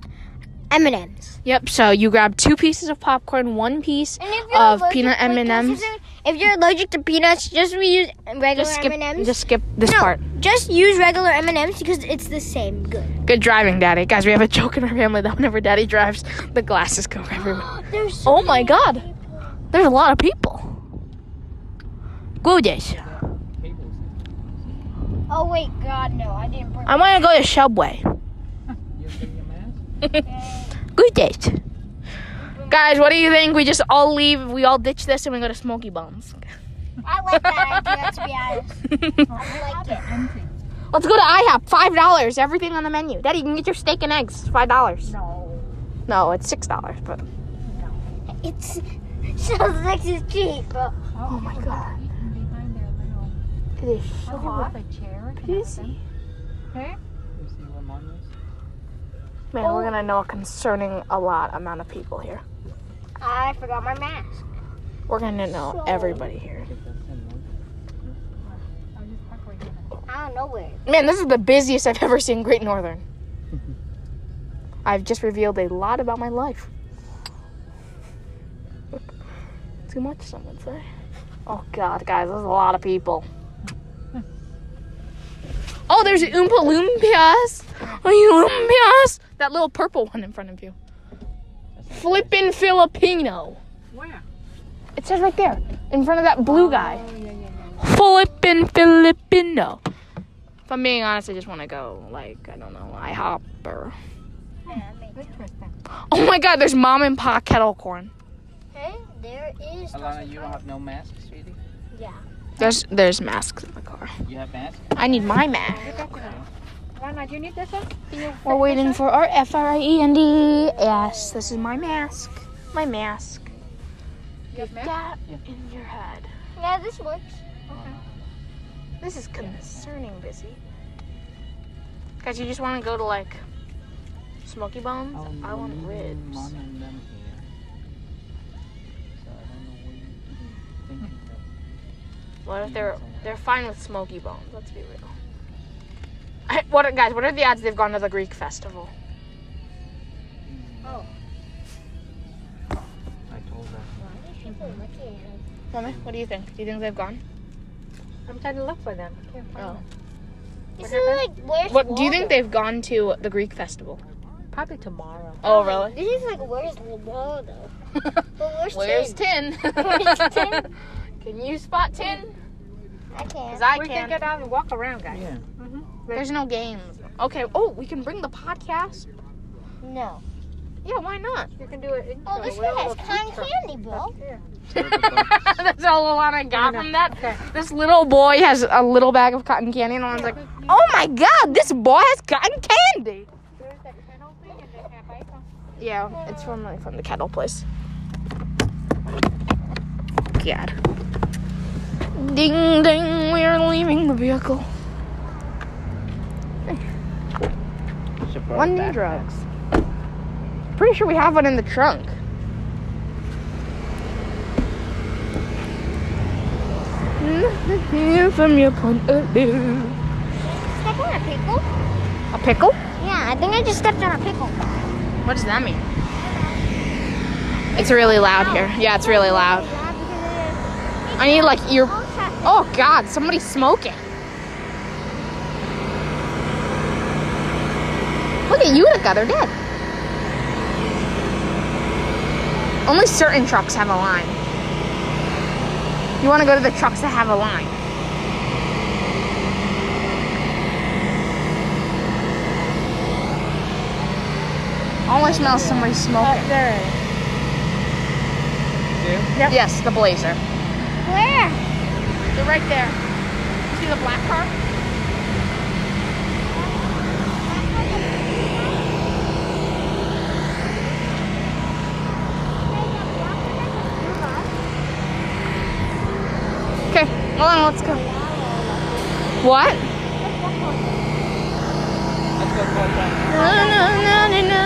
M and M's. Yep, so you grab two pieces of popcorn, one piece of peanut M and M's. If you're allergic to peanuts, just reuse regular just skip, M and M's. Just skip this no, part. Just use regular M and M's because it's the same good. Good driving, Daddy. Guys, we have a joke in our family that whenever Daddy drives, the glasses go everywhere. There's so oh, my God. People. There's a lot of people. Go this. Oh, wait. God, no. I didn't bring I want to go to Subway. You bring your mask? Go this. Guys, what do you think? We just all leave, we all ditch this, and we go to Smokey Bones. I like that idea, to be honest. I like it. Let's go to IHOP. five dollars. Everything on the menu. Daddy, you can get your steak and eggs. It's five dollars. No. No, it's six dollars, but... No. It's... So, sex is cheap. But... Oh, oh, my God. You can be behind there, little... It is so hot. With a chair. Busy. Okay. You see where mine is? Man, oh. We're going to know a concerning a lot amount of people here. I forgot my mask. We're going to know so, everybody here. I don't know where. Man, this is the busiest I've ever seen Great Northern. I've just revealed a lot about my life. Too much, some would say. Oh, God, guys, there's a lot of people. Oh, there's Oompa Loompas. Are you Loompas? That little purple one in front of you. Flippin' Filipino. Where? It says right there, in front of that blue guy. Oh, yeah, yeah, yeah. Flippin' Filipino. If I'm being honest, I just want to go, like, I don't know, IHOP or... Yeah, oh my God, there's Mom and Pa Kettle Corn. Hey, there is... Alana, you don't have no mask, sweetie? Yeah. There's there's masks in the car. You have masks? I need my mask. Alana, do you need this one? We're waiting for our F R I E N D. Yes, this is my mask. My mask. You have mask? That yeah. In your head. Yeah, this works. Okay. This is concerning busy. Guys, you just want to go to, like, Smokey Bones? Um, I want ribs. Mom and them here. So I don't know what you're thinking of. What if they're, they're fine with Smokey Bones? Let's be real. What are, guys, what are the odds they've gone to the Greek festival? Oh. I told them. Mommy, what do you think? Do you think they've gone? I'm trying to look for them. I can't find oh. them. What, like, where's what do you think they've gone to the Greek festival? Probably tomorrow. Oh, really? This is like, where's Waldo? Where's Tin? Where's Tin? Where's Tin? Can you spot Tin? I can. Cause I we can. can get out and walk around, guys. Yeah. Mm-hmm. There's no games. Okay. Oh, we can bring the podcast. No. Yeah, why not? You can do it. In oh, this one has cotton candy, bro. That's all Alana got from that. Okay. This little boy has a little bag of cotton candy, and Alana's like, "Oh my God, this boy has cotton candy." Yeah, it's from like from the kettle place. God. Ding ding, we are leaving the vehicle. One new drugs. Pretty sure we have one in the trunk. From your point of view. Step on a pickle. A pickle? Yeah, I think I just stepped on a pickle. What does that mean? It's really loud here. Yeah, it's really loud. I need like ear. Oh God, somebody's smoking. Look at Utica, they're dead. Only certain trucks have a line. You want to go to the trucks that have a line. I only smell somebody smoking. Up there. Yep. Yes, the Blazer. Where? They're right there. You see the black car? Okay, hold on, let's go. What? Let's go for a no, no, no, no, no.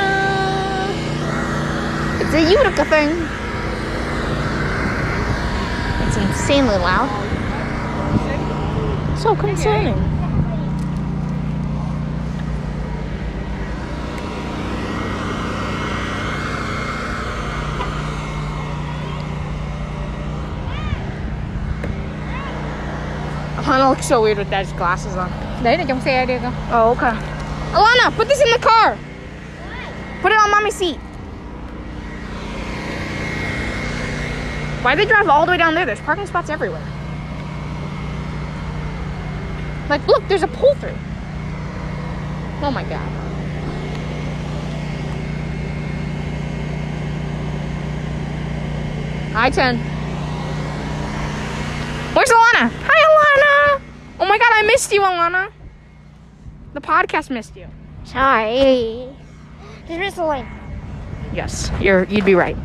It's a Utica thing. It's insanely loud. So concerning. Alana looks so weird with those glasses on. Oh, okay. Alana, put this in the car. Why? Put it on mommy's seat. Why'd they drive all the way down there? There's parking spots everywhere. Like, look, there's a pull-through. Oh, my God. I ten. Where's Alana? Hi, Alana. Oh, my God, I missed you, Alana. The podcast missed you. Sorry. Just missed the lane. Yes, you're, you'd be right.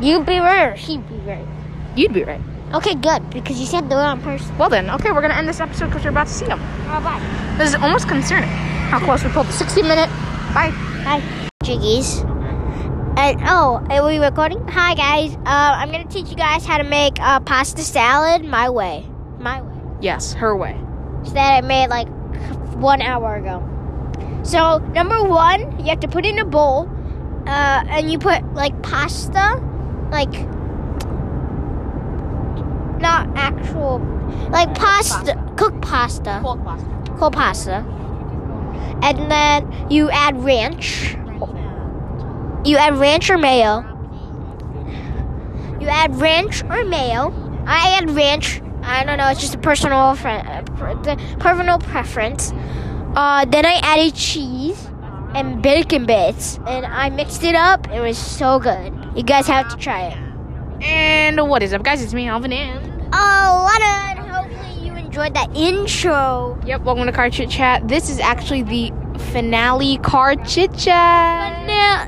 You'd be right or she'd be right? You'd be right. Okay, good, because you said the wrong person. Well then, okay, we're going to end this episode because we're about to see them. Oh, bye. This is almost concerning how close we pulled the sixty-minute. Bye. Bye. Jiggies. And, oh, are we recording? Hi, guys. Uh, I'm going to teach you guys how to make uh, pasta salad my way. My way. Yes, her way. So that I made, like, one hour ago. So, number one, you have to put in a bowl, uh, and you put, like, pasta, like, not actual, like, pasta, cooked pasta. Cold pasta. Cold pasta. And then you add ranch. You add ranch or mayo. You add ranch or mayo. I add ranch. I don't know, it's just a personal personal preference. Uh, then I added cheese and bacon bits. And I mixed it up. It was so good. You guys have to try it. And what is up, guys? It's me, Alvin, and Alana. Hopefully you enjoyed that intro. Yep, welcome to Car Chit Chat. This is actually the finale Car Chit Chat.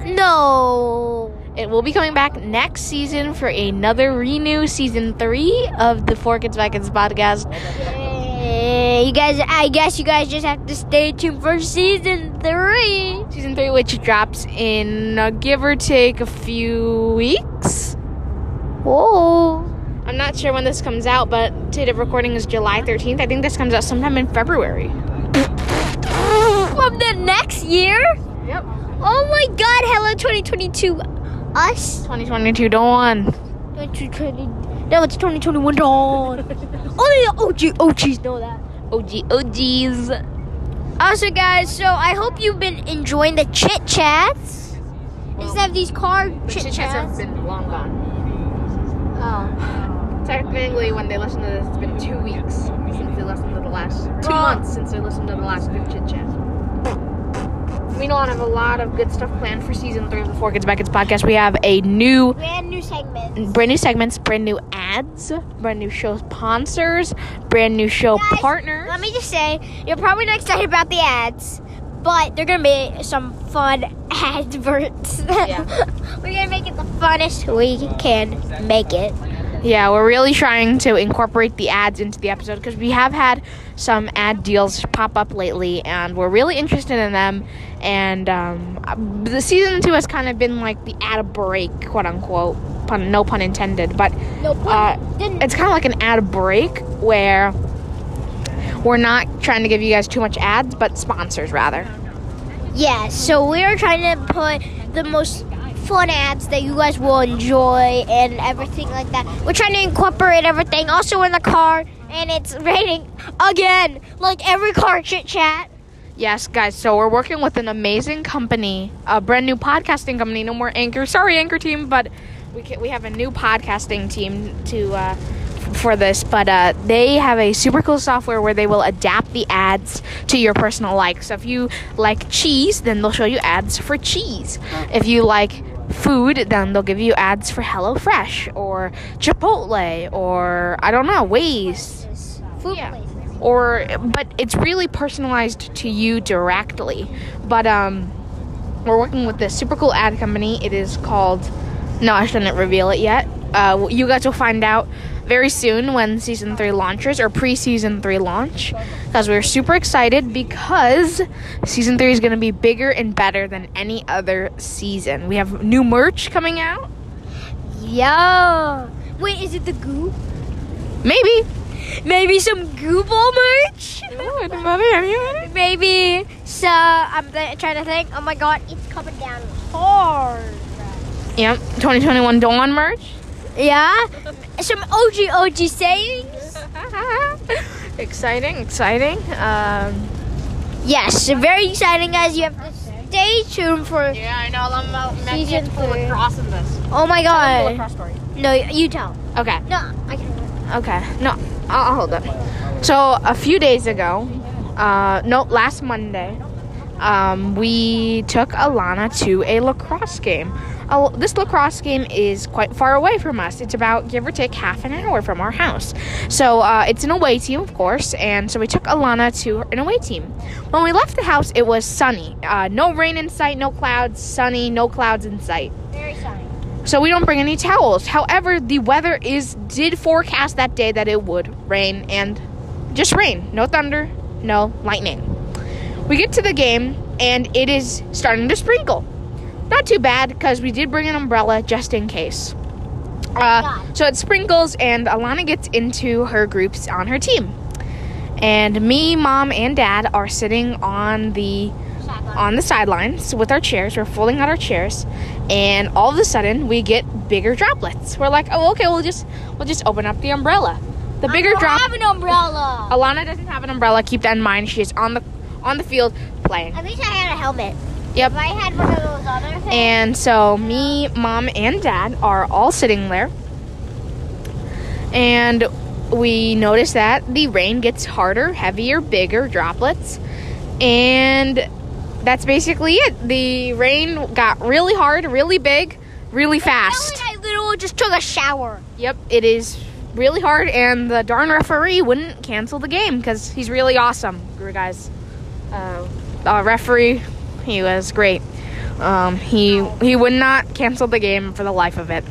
No. It will be coming back next season for another renew season three of the For Kids By Kids podcast. Yeah, you guys, I guess you guys just have to stay tuned for season three. Season three, which drops in uh, give or take a few weeks. Whoa. I'm not sure when this comes out, but date of recording is July thirteenth. I think this comes out sometime in February. From the next year? Yep. Oh my God, hello twenty twenty-two. Us? twenty twenty-two dawn. twenty twenty. No, it's twenty twenty-one dawn. Only the O G O Gs know that. O G O Gs. Also, guys, so I hope you've been enjoying the chit chats. Well, instead of these car chit chats. The chit chats have been long gone. Oh. Technically, when they listen to this, it's been two weeks since they listened to the last... Two months since they listened to the last good chit chat. We don't have a lot of good stuff planned for season three of the For Kids By Kids podcast. We have a new... Brand new segments. Brand new segments, brand new ads, brand new show sponsors, brand new show Guys, partners. Let me just say, you're probably not excited about the ads, but they're going to be some fun adverts. Yeah. We're going to make it the funnest we can make it. Yeah, we're really trying to incorporate the ads into the episode because we have had some ad deals pop up lately, and we're really interested in them. And um, the season two has kind of been like the ad break, quote unquote, pun, no pun intended. But no pun uh, it's kind of like an ad break where we're not trying to give you guys too much ads, but sponsors rather. Yeah, so we are trying to put the most fun ads that you guys will enjoy and everything like that. We're trying to incorporate everything. Also in the car, and it's raining again, like every car chit chat. Yes, guys. So we're working with an amazing company, a brand new podcasting company. No more Anchor. Sorry, Anchor team, but we can, we have a new podcasting team to uh, for this. But uh, they have a super cool software where they will adapt the ads to your personal like. So if you like cheese, then they'll show you ads for cheese. If you like food, then they'll give you ads for HelloFresh or Chipotle or I don't know, Waze. Food yeah. places. Or but it's really personalized to you directly. But um, we're working with this super cool ad company. It is called. No, I shouldn't reveal it yet. Uh, you guys will find out very soon when season three launches or pre-season three launch, because we're super excited because season three is going to be bigger and better than any other season. We have new merch coming out. Yo, wait, is it the goo? Maybe, maybe some Google merch. Maybe. So I'm th- trying to think. Oh my God, it's coming down hard. Yep, twenty twenty-one Dawn merch. Yeah, some O G O G sayings. exciting, exciting. Um, yes, very exciting, guys. You have to stay tuned for. Yeah, I know. I'm season full of cross in this. Oh my God. Cross story. No, you tell. Okay. No, I can't. Okay. No, I'll, I'll hold up. So a few days ago, uh, no, last Monday, um, we took Alana to a lacrosse game. Oh, this lacrosse game is quite far away from us. It's about, give or take, half an hour from our house. So uh, it's an away team, of course, and so we took Alana to an away team. When we left the house, it was sunny. Uh, no rain in sight, no clouds, sunny, no clouds in sight. Very sunny. So we don't bring any towels. However, the weather is did forecast that day that it would rain, and just rain. No thunder, no lightning. We get to the game, and it is starting to sprinkle. Not too bad, because we did bring an umbrella just in case. Uh, so it sprinkles, and Alana gets into her groups on her team. And me, Mom, and Dad are sitting on the sidelines. on the sidelines with our chairs. We're folding out our chairs, and all of a sudden we get bigger droplets. We're like, oh, okay, we'll just we'll just open up the umbrella. The bigger droplets. I don't have an umbrella. Alana doesn't have an umbrella. Keep that in mind. She is on the on the field playing. At least I had a helmet. Yep. If I had one of those other things. And so me, Mom, and Dad are all sitting there. And we notice that the rain gets harder, heavier, bigger droplets. And that's basically it. The rain got really hard, really big, really fast. I literally just took a shower. Yep, it is really hard. And the darn referee wouldn't cancel the game because he's really awesome, guys. Uh, the referee... He was great. Um, he he would not cancel the game for the life of it.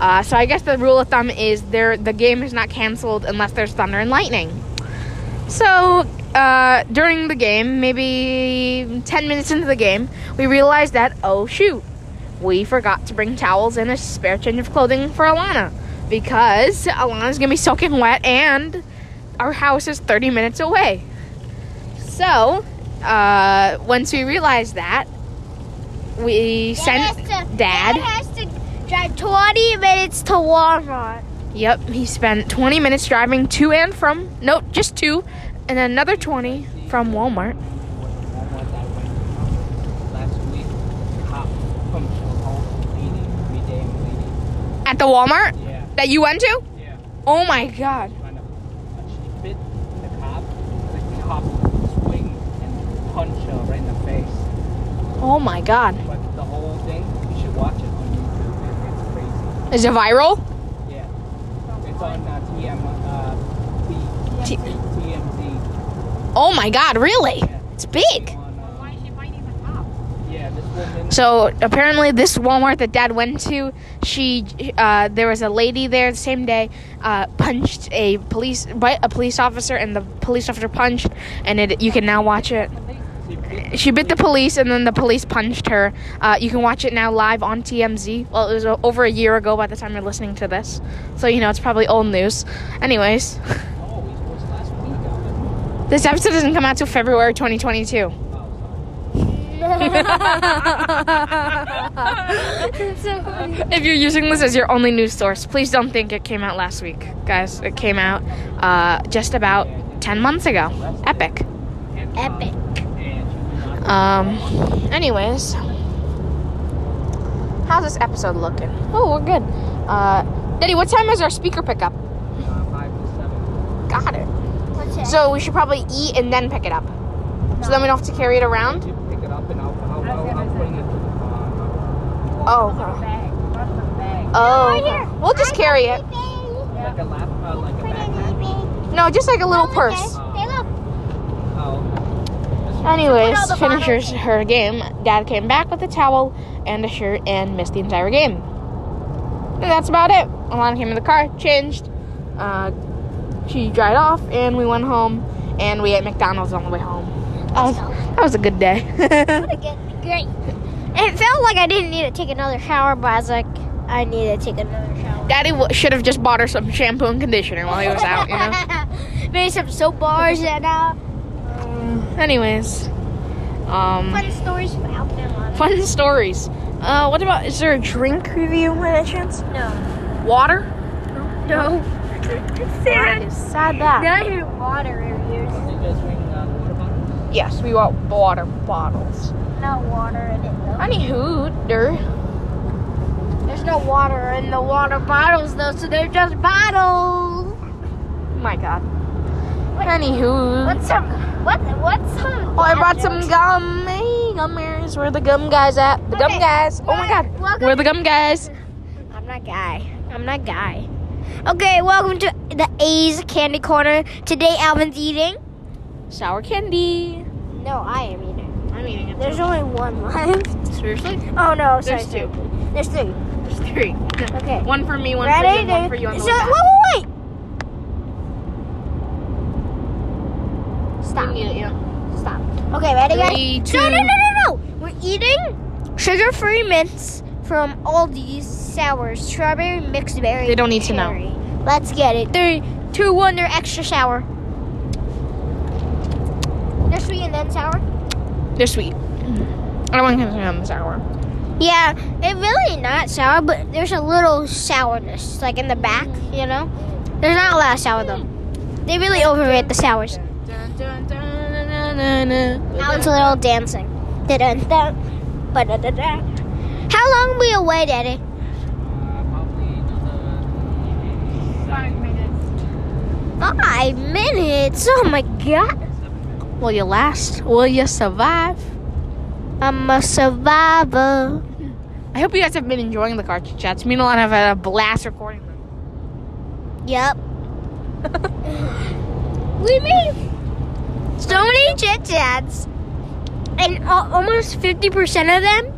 Uh, so I guess the rule of thumb is there the game is not canceled unless there's thunder and lightning. So uh, during the game, maybe ten minutes into the game, we realized that, oh shoot, we forgot to bring towels and a spare change of clothing for Alana. Because Alana's going to be soaking wet and our house is thirty minutes away. So... Uh, once we realized that, we Dad sent has to, Dad. Dad has to drive twenty minutes to Walmart. Yep, he spent twenty minutes driving to and from, no, just two, and another twenty from Walmart. At the Walmart? Yeah. That you went to? Yeah. Oh my god. Bit the cop, the cop swing and punch her right in the face. Oh my god. But the whole thing, you should watch it on YouTube. It's crazy. Is it viral? Yeah. It's on uh, T M Z. Oh my god, really? Yeah. It's big. On, uh, why is she fighting the cop? Yeah, this woman. So apparently this Walmart that Dad went to, she uh, there was a lady there the same day uh, punched a police a police officer, and the police officer punched, and it you can now watch it. She bit the police, and then the police punched her. Uh, you can watch it now live on T M Z. Well, it was over a year ago by the time you're listening to this, so you know it's probably old news. Anyways, this episode doesn't come out till February twenty twenty-two. If you're using this as your only news source, please don't think it came out last week, guys. It came out uh, just about ten months ago. Epic. Epic. Um. Anyways, how's this episode looking? Oh, we're good. Uh, Daddy, what time is our speaker pickup? five to seven. Got it. Okay. So we should probably eat and then pick it up. No. So then we don't have to carry it around. Oh. Oh. Oh. We'll just carry it. Like a lap, uh, like a backpack. No, just like a little purse. Anyways, finishes her game. Dad came back with a towel and a shirt and missed the entire game. And that's about it. Alana came in the car, changed. Uh, she dried off, and we went home. And we ate McDonald's on the way home. That was, that was a good day. What a good, great. It felt like I didn't need to take another shower, but I was like, I need to take another shower. Daddy w- should have just bought her some shampoo and conditioner while he was out, you know? Maybe some soap bars and, uh... Um, anyways. Um... Fun stories out there, Mom. Fun stories. Uh, what about, is there a drink review by any chance? No. Water? No. No. Sad. That sad that. Not even water reviews. Are you guys drinking uh, water bottles? Yes, we want water bottles. Not water in it, though. I need hooter. There's no water in the water bottles, though, so they're just bottles. My God. Anywho. What's some... What, what's some... Oh, I brought some gum. Hey, gummers. Where are the gum guys at? The okay. gum guys. Well, oh, my God. Welcome. Where are the gum guys? I'm not guy. I'm not guy. Okay, welcome to the A's Candy Corner. Today, Alvin's eating... sour candy. No, I am eating. I'm eating it. There's only one left. Seriously? Oh, no. Sorry. There's two. There's three. There's three. Okay. One for me, one Ready? for you, and one for you on the so, way Wait, wait, wait. Stop. It, yeah. Stop. Okay, ready, guys? Three, two. No, no, no, no, no. We're eating sugar-free mints from Aldi's sour strawberry mixed berry. They don't need to berry. know. Let's get it. Three, two, one. They're extra sour. They're sweet and then sour? They're sweet. Mm-hmm. I don't want to consume them sour. Yeah, they're really not sour, but there's a little sourness, like in the back, you know? There's not a lot of sour, though. They really overrate the sours. Now it's a little dancing. How long were we away, Daddy? Uh, probably another five minutes. Five minutes? Oh my God! Will you last? Will you survive? I'm a survivor. I hope you guys have been enjoying the car chats. Me and Alana have had a blast recording them. Yep. We made so many chit-chats, and uh, almost fifty percent of them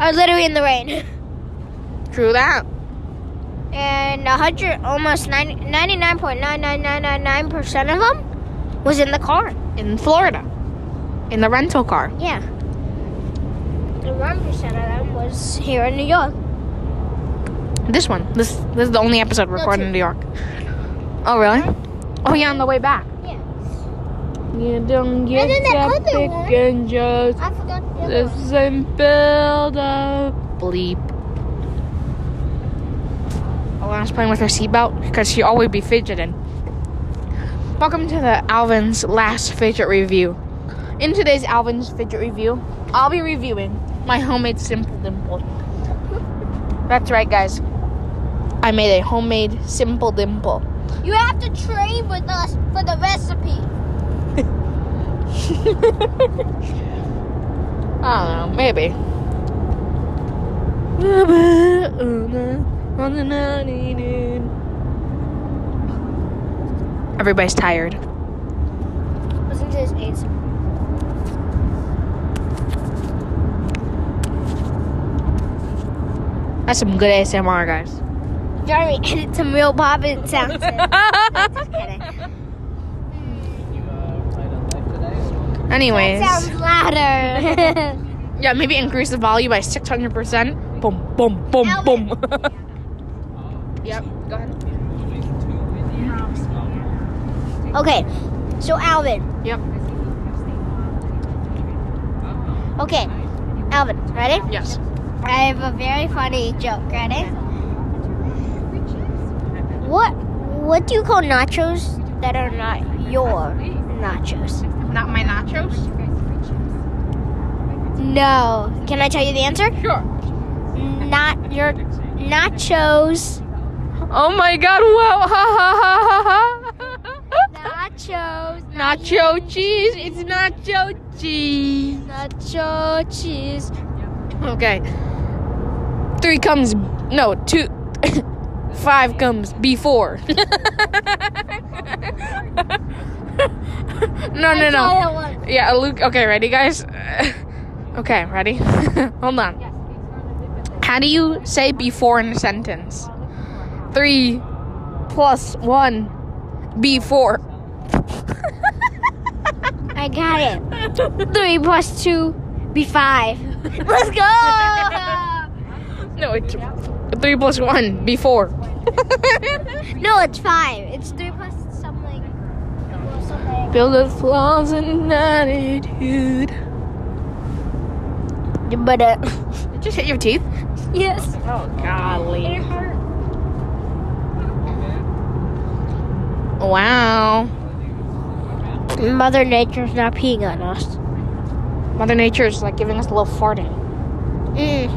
are literally in the rain. True that. And one hundred, almost ninety-nine point nine nine nine nine nine percent of them was in the car. In Florida. In the rental car. Yeah. And one percent of them was here in New York. This one. This, this is the only episode recorded in New York. Oh, really? Oh, yeah, on the way back. You don't get that pick and just I forgot the, other the same build up. Bleep. Alana's playing with her seatbelt because she always be fidgeting. Welcome to the Alvin's last fidget review. In today's Alvin's fidget review, I'll be reviewing my homemade Simple Dimple. That's right, guys. I made a homemade Simple Dimple. You have to trade with us for the recipe. I don't know, maybe. Everybody's tired. Listen to his AIDS. That's some good A S M R, guys. Jeremy, edit some real bobbin sounds. No, just kidding. You uh, played on live today? Anyways. That sounds louder. Yeah, maybe increase the volume by six hundred percent. Boom, boom, boom, Alvin. Boom. Yep, go ahead. Okay, so Alvin. Yep. Okay, Alvin, ready? Yes. I have a very funny joke, ready? What What do you call nachos that are not your nachos? Not my nachos? No. Can I tell you the answer? Sure. Not your nachos. Oh my God! Wow! Ha ha ha ha ha! Nachos. Nacho cheese. It's nacho cheese. Nacho cheese. Okay. Three comes. No, two. Five comes before. No, no, no. Yeah, Luke. Okay, ready, guys. Okay, ready? Hold on. How do you say before in a sentence? Three plus one before. I got it. Three plus two be five. Let's go! No, it's three plus one before. No, it's five. It's three plus something. something. Build the flaws and attitude. But uh, did you just hit your teeth? Yes. Oh, golly. It hurt. Wow. Mother Nature's not peeing on us. Mother Nature's like giving us a little farting. Mm.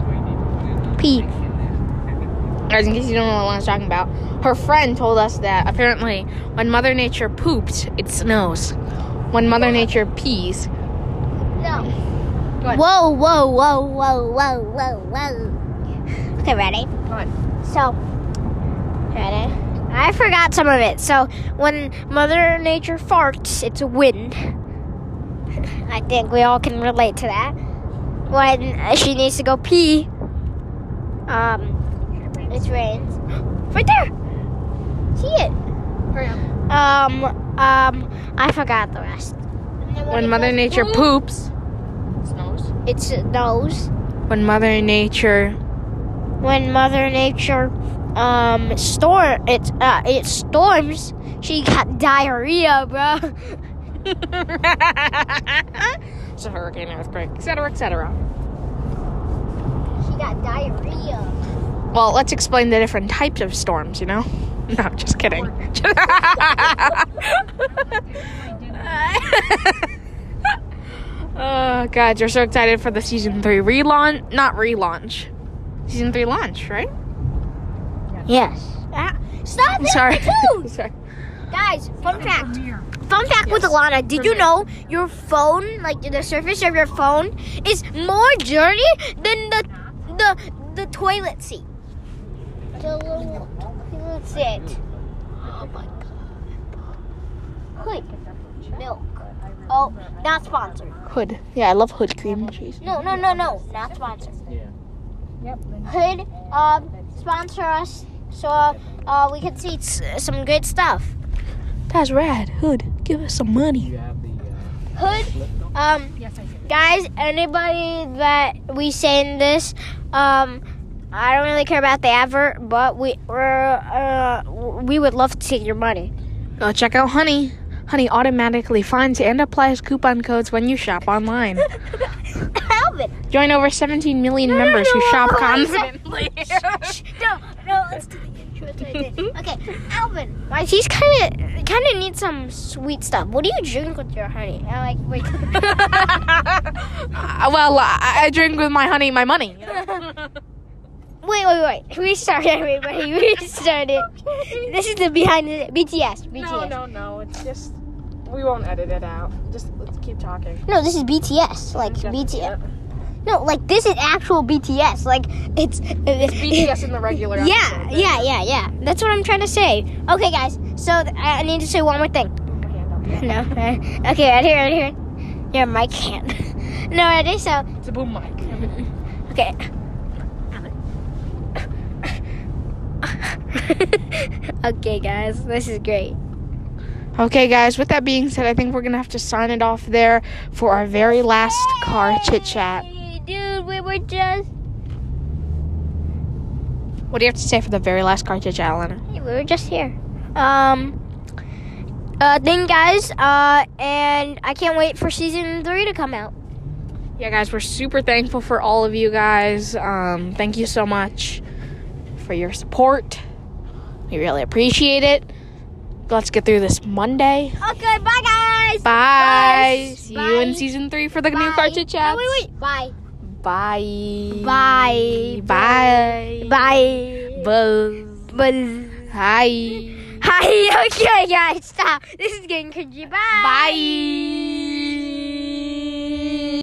Pee. Guys, in case you don't know what I was talking about, her friend told us that apparently when Mother Nature poops, it snows. When Mother Nature pees, no. Whoa, whoa, whoa, whoa, whoa, whoa, whoa. Okay, ready? Go on. So, ready? I forgot some of it. So, when Mother Nature farts, it's wind. I think we all can relate to that. When she needs to go pee, um, it rains. Right there! See it? Hurry up. Um, um, I forgot the rest. When, when Mother Nature poops... It snows. When Mother Nature. When Mother Nature, um, storm it uh, it storms. She got diarrhea, bro. It's a hurricane, earthquake, et cetera, et cetera. She got diarrhea. Well, let's explain the different types of storms. You know? No, just kidding. Oh, guys, we're so excited for the season three relaunch. Not relaunch. Season three launch, right? Yes. Ah, stop it! Sorry. Sorry. Guys, fun fact. Fun fact yes. With Alana. Did you know your phone, like the surface of your phone, is more dirty than the the the toilet seat? The little toilet seat. Oh my God. Quick, milk. Oh, not sponsored. Hood. Yeah, I love Hood cream cheese. No, no, no, no. Not sponsored. Yeah. Yep. Hood, um, sponsor us so uh, we can see some good stuff. That's rad. Hood, give us some money. Hood, um, guys, anybody that we say in this, um, I don't really care about the advert, but we uh, we would love to take your money. Go check out Honey. Honey automatically finds and applies coupon codes when you shop online. Alvin! Join over seventeen million no, members no, no, who shop no, confidently. Shh, shh, no, no, let's do the intro. Okay, Alvin. My teeth kind of kind of need some sweet stuff. What do you drink with your honey? I like, wait. uh, well, I, I drink with my honey, my money. You know? Wait, wait, wait. Restart, everybody. Restart it. This is the behind the... B T S. B T S. No, no, no. It's just... We won't edit it out. Just let's keep talking. No, this is B T S. Like, B T S. No, like, this is actual B T S. Like, it's... It's B T S in the regular episode. Yeah, yeah, yeah, yeah. That's what I'm trying to say. Okay, guys. So, th- I need to say one more thing. Okay, no. no. Okay, right here, right here. Your mic can't. No, ready? So... It's a boom mic. Okay. Okay, guys. This is great. Okay, guys. With that being said, I think we're going to have to sign it off there for our very last hey! car chit-chat. Dude, we were just... What do you have to say for the very last car chit-chat, Alana? Hey, we were just here. Um... Uh, then, guys, uh, and I can't wait for season three to come out. Yeah, guys, we're super thankful for all of you guys. Um, thank you so much for your support. We really appreciate it. Let's get through this Monday. Okay, bye, guys. Bye. Bye. See bye. you in season three for the bye. new car chit chats. Oh, wait, wait. Bye. Bye. Bye. Bye. Bye. Buzz. Buzz. Hi. Hi. Okay, guys, stop. This is getting cringy. Bye. Bye.